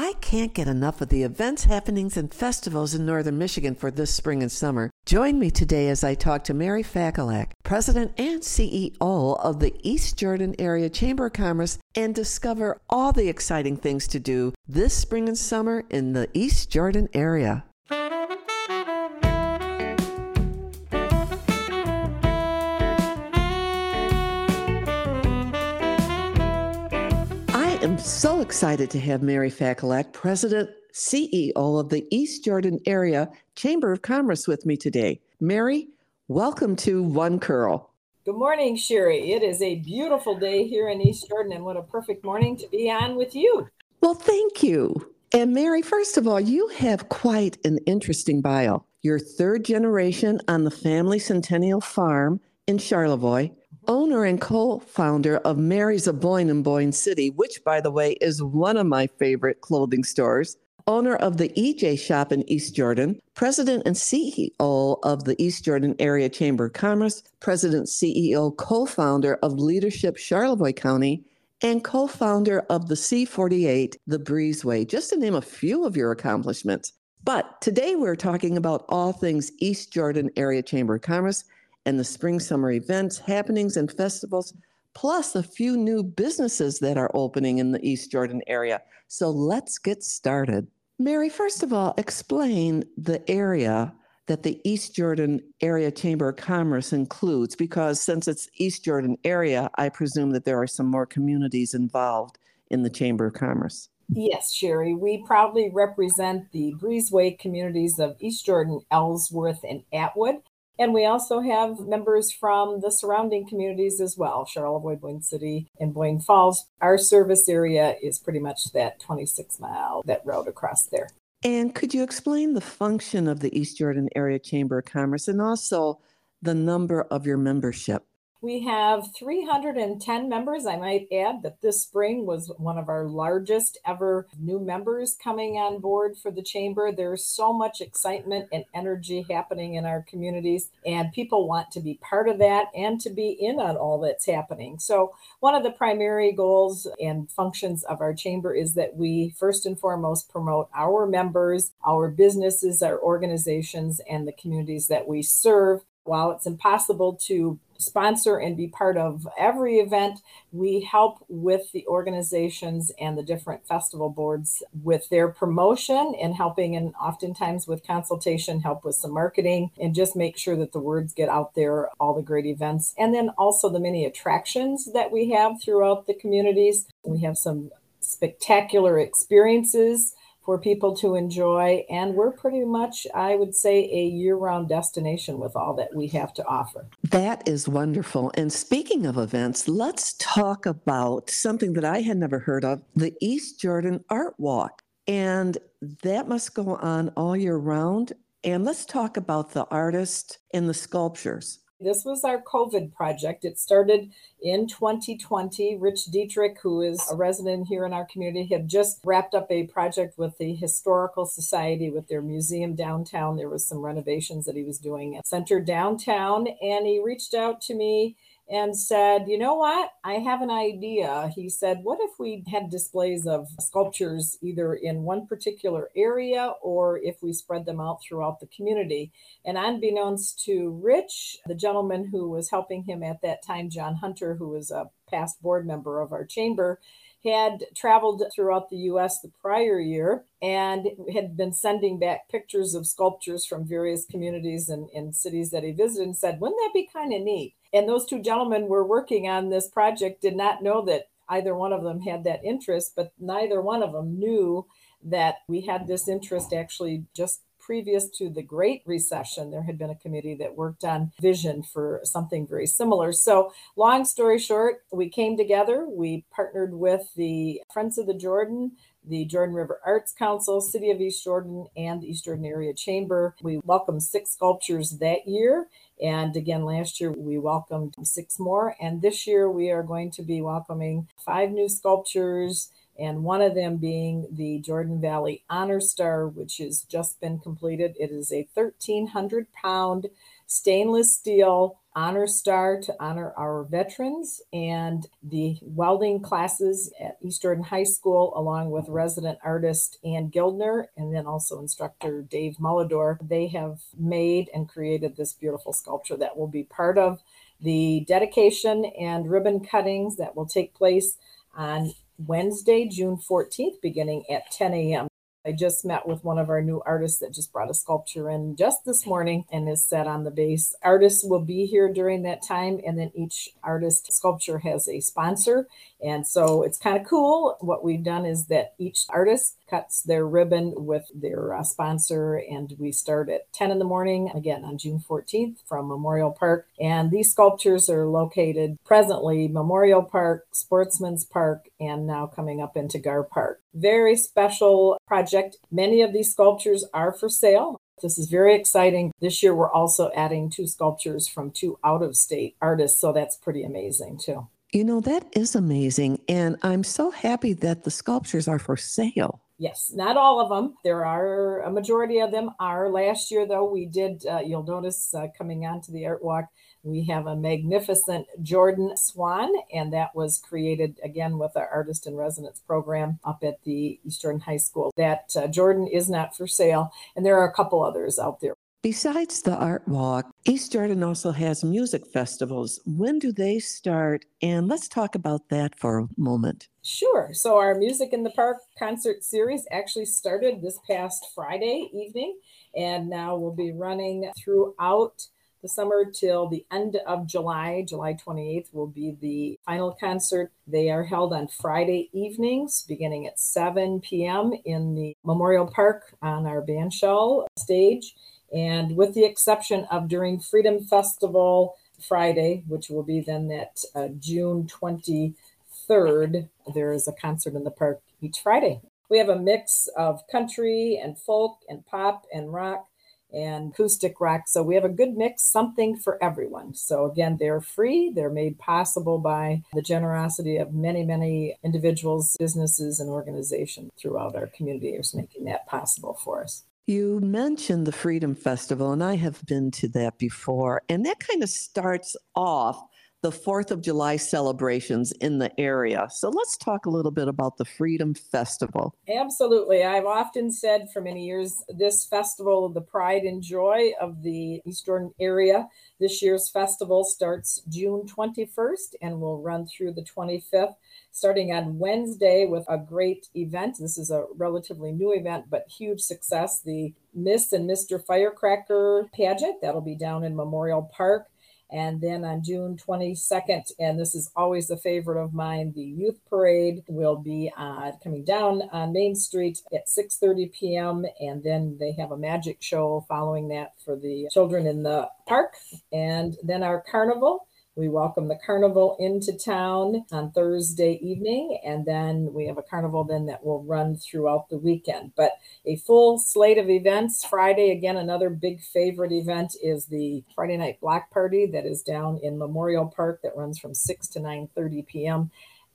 I can't get enough of the events, happenings, and festivals in northern Michigan for this spring and summer. Join me today as I talk to Mary Fakulak, President and CEO of the East Jordan Area Chamber of Commerce, and discover all the exciting things to do this spring and summer in the East Jordan area. I'm so excited to have Mary Fakulak, President, CEO of the East Jordan Area Chamber of Commerce with me today. Mary, welcome to 1 Curl. Good morning, Sherry. It is a beautiful day here in East Jordan, and what a perfect morning to be on with you. Well, thank you. And Mary, first of all, you have quite an interesting bio. You're third generation on the family Centennial Farm in Charlevoix, owner and co-founder of Mary's of Boyne in Boyne City, which, by the way, is one of my favorite clothing stores, owner of the EJ Shop in East Jordan, president and CEO of the East Jordan Area Chamber of Commerce, president, CEO, co-founder of Leadership Charlevoix County, and co-founder of the C48, The Breezeway, just to name a few of your accomplishments. But today we're talking about all things East Jordan Area Chamber of Commerce, and the spring summer events, happenings, and festivals, plus a few new businesses that are opening in the East Jordan area. So let's get started. Mary, first of all, explain the area that the East Jordan Area Chamber of Commerce includes, because since it's East Jordan area, I presume that there are some more communities involved in the Chamber of Commerce. Yes, Sherry, we proudly represent the Breezeway communities of East Jordan, Ellsworth, and Atwood. And we also have members from the surrounding communities as well, Charlevoix, Boyne City, and Boyne Falls. Our service area is pretty much that 26-mile, that road across there. And could you explain the function of the East Jordan Area Chamber of Commerce and also the number of your membership? We have 310 members. I might add that this spring was one of our largest ever new members coming on board for the chamber. There's so much excitement and energy happening in our communities, and people want to be part of that and to be in on all that's happening. So one of the primary goals and functions of our chamber is that we first and foremost promote our members, our businesses, our organizations, and the communities that we serve. While it's impossible to sponsor and be part of every event, we help with the organizations and the different festival boards with their promotion and helping, and oftentimes with consultation, help with some marketing, and just make sure that the words get out there, all the great events. And then also the many attractions that we have throughout the communities. We have some spectacular experiences for people to enjoy, and we're pretty much, I would say, a year-round destination with all that we have to offer. That is wonderful. And speaking of events, let's talk about something that I had never heard of, the East Jordan Art Walk. And that must go on all year round. And let's talk about the artists and the sculptures. This was our COVID project. It started in 2020. Rich Dietrich, who is a resident here in our community, had just wrapped up a project with the Historical Society with their museum downtown. There was some renovations that he was doing at Center Downtown, and he reached out to me and said, you know what, I have an idea. He said, what if we had displays of sculptures either in one particular area or if we spread them out throughout the community? And unbeknownst to Rich, the gentleman who was helping him at that time, John Hunter, who was a past board member of our chamber, had traveled throughout the U.S. the prior year and had been sending back pictures of sculptures from various communities and cities that he visited, and said, wouldn't that be kind of neat? And those two gentlemen were working on this project, did not know that either one of them had that interest, but neither one of them knew that we had this interest actually just previous to the Great Recession. There had been a committee that worked on vision for something very similar. So long story short, we came together. We partnered with the Friends of the Jordan, the Jordan River Arts Council, City of East Jordan, and the East Jordan Area Chamber. We welcomed 6 sculptures that year. And again, last year, we welcomed 6 more. And this year, we are going to be welcoming 5 new sculptures, and one of them being the Jordan Valley Honor Star, which has just been completed. It is a 1,300-pound stainless steel Honor Star to honor our veterans, and the welding classes at East Jordan High School, along with resident artist Ann Gildner, and then also instructor Dave Mullador. They have made and created this beautiful sculpture that will be part of the dedication and ribbon cuttings that will take place on Wednesday, June 14th, beginning at 10 a.m. I just met with one of our new artists that just brought a sculpture in just this morning and is set on the base. Artists will be here during that time, and then each artist sculpture has a sponsor. And so it's kind of cool. What we've done is that each artist cuts their ribbon with their sponsor, and we start at 10 in the morning, again on June 14th from Memorial Park. And these sculptures are located presently Memorial Park, Sportsman's Park, and now coming up into Gar Park. Very special project. Many of these sculptures are for sale. This is very exciting. This year, we're also adding 2 sculptures from 2 out-of-state artists, so that's pretty amazing too. You know, that is amazing, and I'm so happy that the sculptures are for sale. Yes, not all of them. There are a majority of them are. Last year, though, we did, you'll notice coming on to the Art Walk, we have a magnificent Jordan Swan, and that was created, again, with our Artist in Residence program up at the East Jordan High School. That Jordan is not for sale, and there are a couple others out there. Besides the Art Walk, East Jordan also has music festivals. When do they start? And let's talk about that for a moment. Sure. So our Music in the Park concert series actually started this past Friday evening, and now we'll be running throughout the summer till the end of July. July 28th will be the final concert. They are held on Friday evenings beginning at 7 p.m. in the Memorial Park on our bandshell stage. And with the exception of during Freedom Festival Friday, which will be then that June 23rd, there is a concert in the park each Friday. We have a mix of country and folk and pop and rock and acoustic rock. So we have a good mix, something for everyone. So again, they're free. They're made possible by the generosity of many, many individuals, businesses, and organizations throughout our community is making that possible for us. You mentioned the Freedom Festival, and I have been to that before, and that kind of starts off the 4th of July celebrations in the area. So let's talk a little bit about the Freedom Festival. Absolutely. I've often said for many years, this festival, the pride and joy of the East Jordan area. This year's festival starts June 21st and will run through the 25th. Starting on Wednesday with a great event. This is a relatively new event, but huge success. The Miss and Mr. Firecracker pageant, that'll be down in Memorial Park. And then on June 22nd, and this is always a favorite of mine, the Youth Parade will be coming down on Main Street at 6:30 p.m. And then they have a magic show following that for the children in the park. And then our carnival. We welcome the carnival into town on Thursday evening, and then we have a carnival then that will run throughout the weekend. But a full slate of events. Friday, again, another big favorite event is the Friday night block party that is down in Memorial Park that runs from 6 to 9:30 p.m.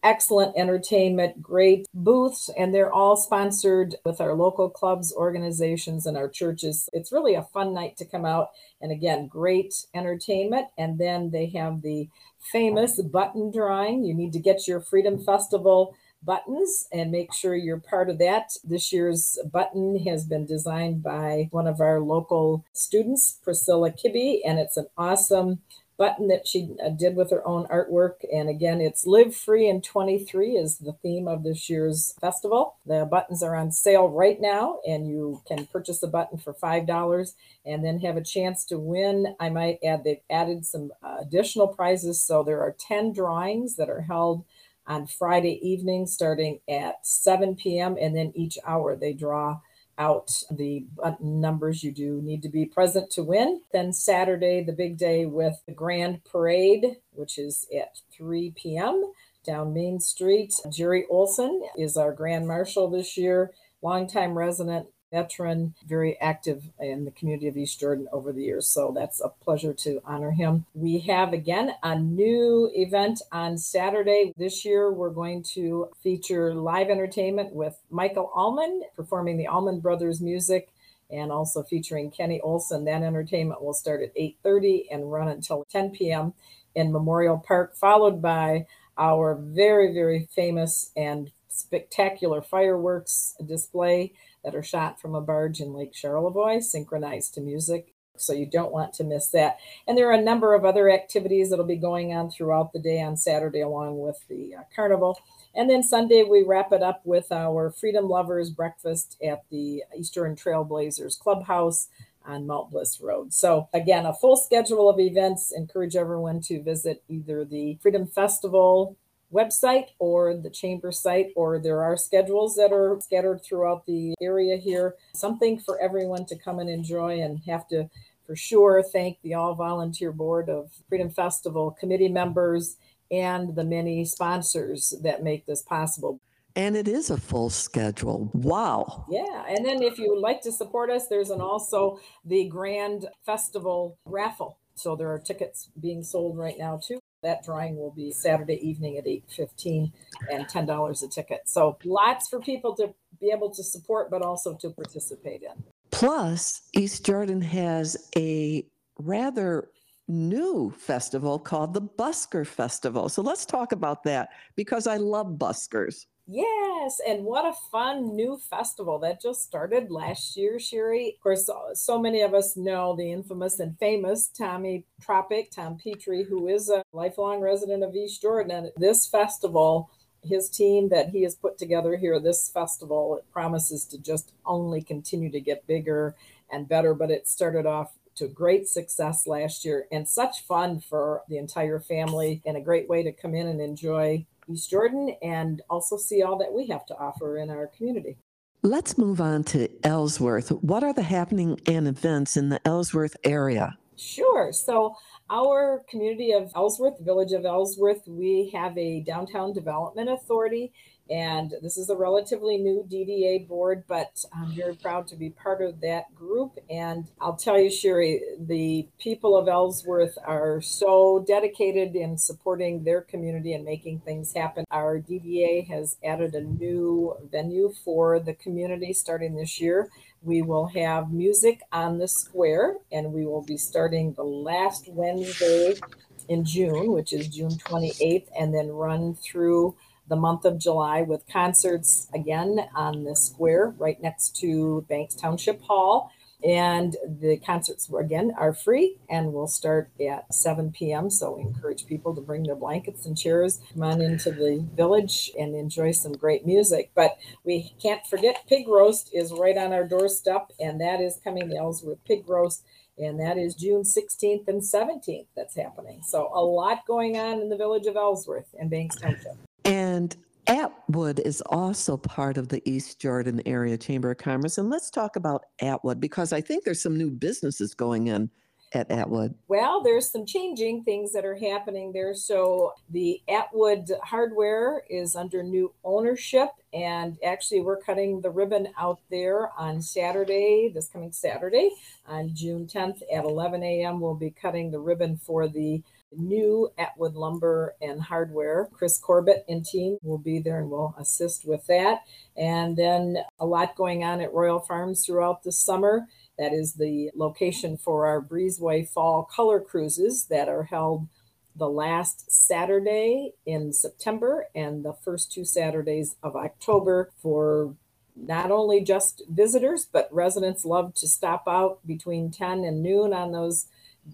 Excellent entertainment, great booths, and they're all sponsored with our local clubs, organizations, and our churches. It's really a fun night to come out. And again, great entertainment. And then they have the famous button drawing. You need to get your Freedom Festival buttons and make sure you're part of that. This year's button has been designed by one of our local students, Priscilla Kibbe, and it's an awesome button that she did with her own artwork. And again, it's Live Free in 23 is the theme of this year's festival. The buttons are on sale right now, and you can purchase a button for $5 and then have a chance to win. I might add, they've added some additional prizes. So there are 10 drawings that are held on Friday evening starting at 7 p.m. And then each hour they draw out the numbers you do need to be present to win. Then Saturday, the big day with the Grand Parade, which is at 3 p.m. down Main Street. Jerry Olson is our Grand Marshal this year, longtime resident, veteran, very active in the community of East Jordan over the years. So that's a pleasure to honor him. We have, again, a new event on Saturday. This year, we're going to feature live entertainment with Michael Allman, performing the Allman Brothers music. and also featuring Kenny Olson. That entertainment will start at 8:30 and run until 10 p.m. in Memorial Park, followed by our very, very famous and spectacular fireworks display that are shot from a barge in Lake Charlevoix, synchronized to music. So you don't want to miss that. And there are a number of other activities that'll be going on throughout the day on Saturday, along with the carnival. And then Sunday, we wrap it up with our Freedom Lovers breakfast at the Eastern Trailblazers Clubhouse on Mount Bliss Road. So again, a full schedule of events. Encourage everyone to visit either the Freedom Festival website or the chamber site, or there are schedules that are scattered throughout the area here. Something for everyone to come and enjoy, and have to for sure thank the all-volunteer board of Freedom Festival committee members and the many sponsors that make this possible. And it is a full schedule. Wow. Yeah. And then if you would like to support us, there's also the Grand Festival raffle. So there are tickets being sold right now too. That drawing will be Saturday evening at 8:15 and $10 a ticket. So lots for people to be able to support, but also to participate in. Plus, East Jordan has a rather new festival called the Busker Festival. So let's talk about that, because I love buskers. Yes, and what a fun new festival that just started last year, Sherry. Of course, so many of us know the infamous and famous Tommy Tropic, Tom Petrie, who is a lifelong resident of East Jordan. And this festival, his team that he has put together here, this festival, it promises to just only continue to get bigger and better. But it started off to great success last year, and such fun for the entire family, and a great way to come in and enjoy East Jordan and also see all that we have to offer in our community. Let's move on to Ellsworth. What are the happening and events in the Ellsworth area? Sure. So our community of Ellsworth, Village of Ellsworth, we have a Downtown Development Authority, and this is a relatively new DDA board, but I'm very proud to be part of that group. And I'll tell you, Sherry, the people of Ellsworth are so dedicated in supporting their community and making things happen. Our DDA has added a new venue for the community starting this year. We will have music on the square, and we will be starting the last Wednesday in June, which is June 28th, and then run through the month of July with concerts again on the square right next to Banks Township Hall. And the concerts, again, are free and will start at 7 p.m. So we encourage people to bring their blankets and chairs, come on into the village and enjoy some great music. But we can't forget Pig Roast is right on our doorstep, and that is coming, the Ellsworth Pig Roast. And that is June 16th and 17th that's happening. So a lot going on in the Village of Ellsworth and Banks Township. And Atwood is also part of the East Jordan Area Chamber of Commerce. And let's talk about Atwood, because I think there's some new businesses going in at Atwood. Well, there's some changing things that are happening there. So the Atwood Hardware is under new ownership. And actually, we're cutting the ribbon out there on Saturday, this coming Saturday, on June 10th at 11 a.m. We'll be cutting the ribbon for the new Atwood Lumber and Hardware. Chris Corbett and team will be there and will assist with that. And then a lot going on at Royal Farms throughout the summer. That is the location for our Breezeway Fall Color Cruises that are held the last Saturday in September and the first two Saturdays of October for not only just visitors, but residents love to stop out between 10 and noon on those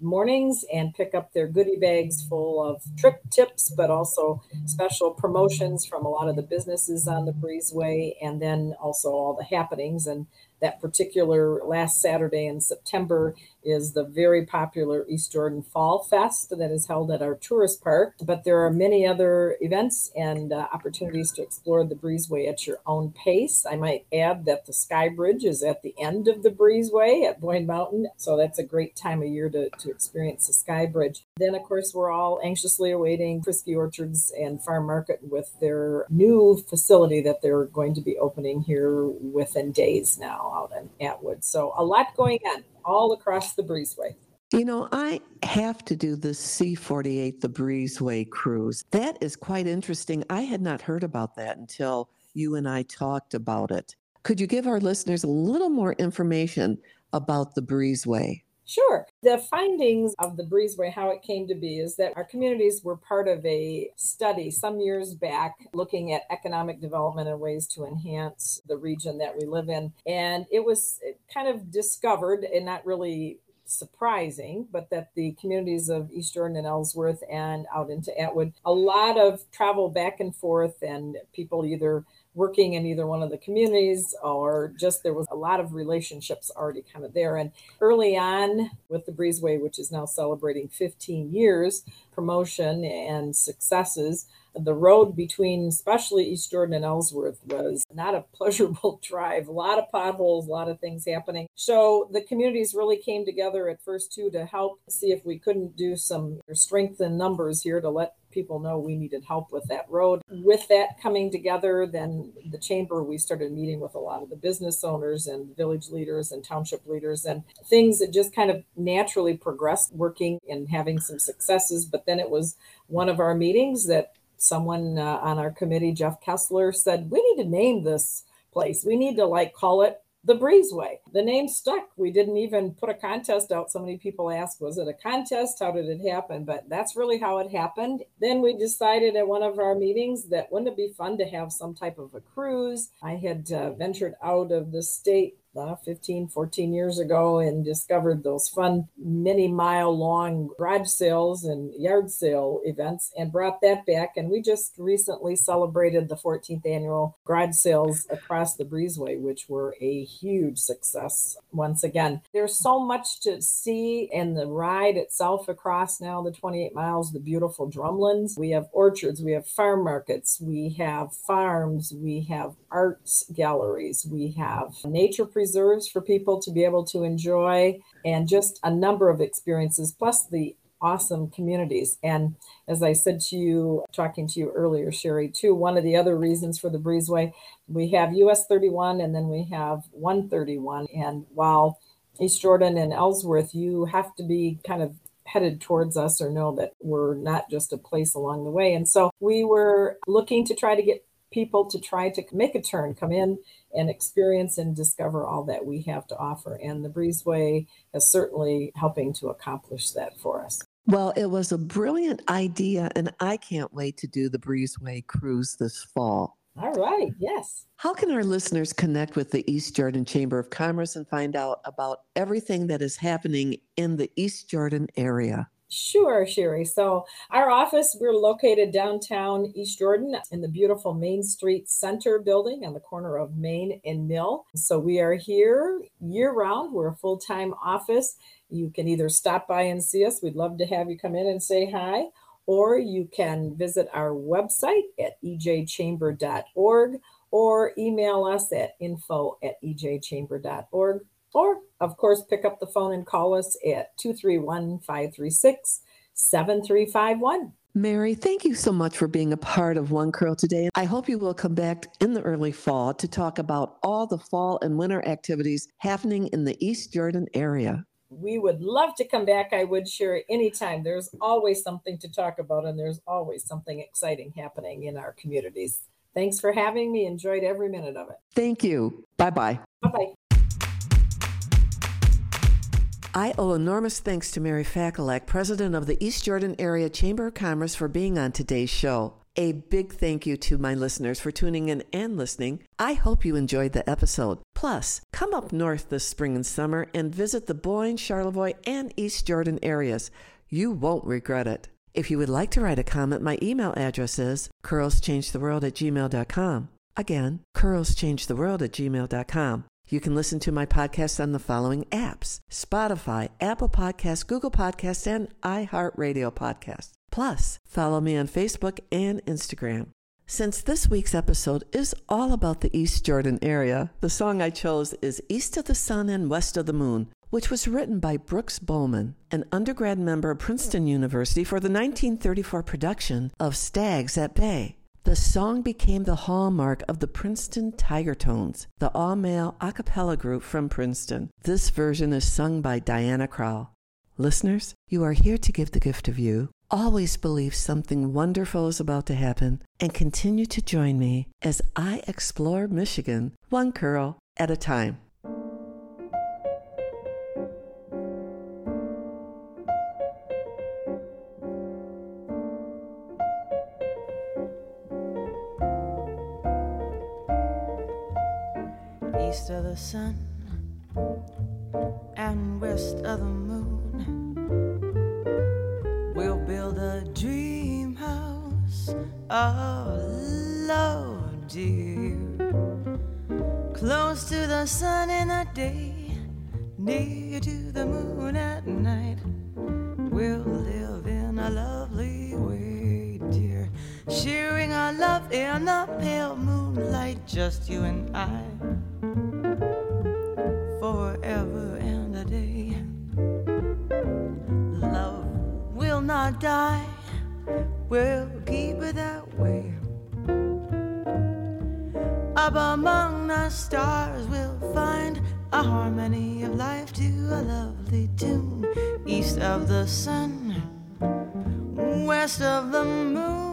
mornings and pick up their goodie bags full of trip tips, but also special promotions from a lot of the businesses on the Breezeway, and then also all the happenings. And that particular last Saturday in September is the very popular East Jordan Fall Fest that is held at our tourist park. But there are many other events and opportunities to explore the Breezeway at your own pace. I might add that the Sky Bridge is at the end of the Breezeway at Boyne Mountain. So that's a great time of year to experience the Sky Bridge. Then, of course, we're all anxiously awaiting Frisky Orchards and Farm Market with their new facility that they're going to be opening here within days now out in Atwood. So a lot going on all across the Breezeway. You know, I have to do the C48, the Breezeway cruise. That is quite interesting. I had not heard about that until you and I talked about it. Could you give our listeners a little more information about the Breezeway? Sure. The findings of the Breezeway, how it came to be, is that our communities were part of a study some years back looking at economic development and ways to enhance the region that we live in. And it was kind of discovered, and not really surprising, but that the communities of East Jordan and Ellsworth and out into Atwood, a lot of travel back and forth, and people either working in either one of the communities, or just there was a lot of relationships already kind of there. And early on with the Breezeway, which is now celebrating 15 years, promotion and successes, the road between especially East Jordan and Ellsworth was not a pleasurable drive. A lot of potholes, a lot of things happening. So the communities really came together at first too to help see if we couldn't do some strength in numbers here to let people know we needed help with that road. With that coming together, then the chamber, we started meeting with a lot of the business owners and village leaders and township leaders, and things that just kind of naturally progressed, working and having some successes. But then it was one of our meetings that someone on our committee, Jeff Kessler, said, we need to name this place. We need to call it the Breezeway. The name stuck. We didn't even put a contest out. So many people asked, was it a contest? How did it happen? But that's really how it happened. Then we decided at one of our meetings that wouldn't it be fun to have some type of a cruise? I had ventured out of the state 14 years ago and discovered those fun many-mile-long garage sales and yard sale events and brought that back. And we just recently celebrated the 14th annual garage sales across the Breezeway, which were a huge success once again. There's so much to see, and the ride itself across now the 28 miles, the beautiful drumlins. We have orchards, we have farm markets, we have farms, we have arts galleries, we have nature preserves for people to be able to enjoy, and just a number of experiences, plus the awesome communities. And as I said to you, talking to you earlier, Sherry, too, one of the other reasons for the Breezeway, we have US 31 and then we have 131. And while East Jordan and Ellsworth, you have to be kind of headed towards us or know that we're not just a place along the way. And so we were looking to try to get people to try to make a turn, come in and experience and discover all that we have to offer. And the Breezeway is certainly helping to accomplish that for us. Well, it was a brilliant idea, and I can't wait to do the Breezeway cruise this fall. All right. Yes. How can our listeners connect with the East Jordan Chamber of Commerce and find out about everything that is happening in the East Jordan area? Sure, Sherry. So our office, we're located downtown East Jordan in the beautiful Main Street Center building on the corner of Main and Mill. So we are here year round. We're a full-time office. You can either stop by and see us. We'd love to have you come in and say hi. Or you can visit our website at ejchamber.org or email us at info@ejchamber.org. Or, of course, pick up the phone and call us at 231-536-7351. Mary, thank you so much for being a part of 1 Curl today. I hope you will come back in the early fall to talk about all the fall and winter activities happening in the East Jordan area. We would love to come back. I would, Sherry, anytime. There's always something to talk about, and there's always something exciting happening in our communities. Thanks for having me. Enjoyed every minute of it. Thank you. Bye-bye. Bye-bye. I owe enormous thanks to Mary Fakulak, president of the East Jordan Area Chamber of Commerce, for being on today's show. A big thank you to my listeners for tuning in and listening. I hope you enjoyed the episode. Plus, come up north this spring and summer and visit the Boyne, Charlevoix, and East Jordan areas. You won't regret it. If you would like to write a comment, my email address is curlschangetheworld@gmail.com. Again, curlschangetheworld@gmail.com. You can listen to my podcast on the following apps: Spotify, Apple Podcasts, Google Podcasts, and iHeartRadio Podcasts. Plus, follow me on Facebook and Instagram. Since this week's episode is all about the East Jordan area, the song I chose is East of the Sun and West of the Moon, which was written by Brooks Bowman, an undergrad member of Princeton University, for the 1934 production of Stags at Bay. The song became the hallmark of the Princeton Tiger Tones, the all-male a cappella group from Princeton. This version is sung by Diana Krall. Listeners, you are here to give the gift of you. always believe something wonderful is about to happen, and continue to join me as I explore Michigan 1 curl at a time. East of the sun and west of the moon, we'll build a dream house of love, dear. Close to the sun in the day, near to the moon at night, we'll live in a lovely way, dear. Sharing our love in the pale moonlight, just you and I, forever and a day. Love will not die, we'll keep it that way. Up among the stars we'll find a harmony of life to a lovely tune. East of the sun, west of the moon,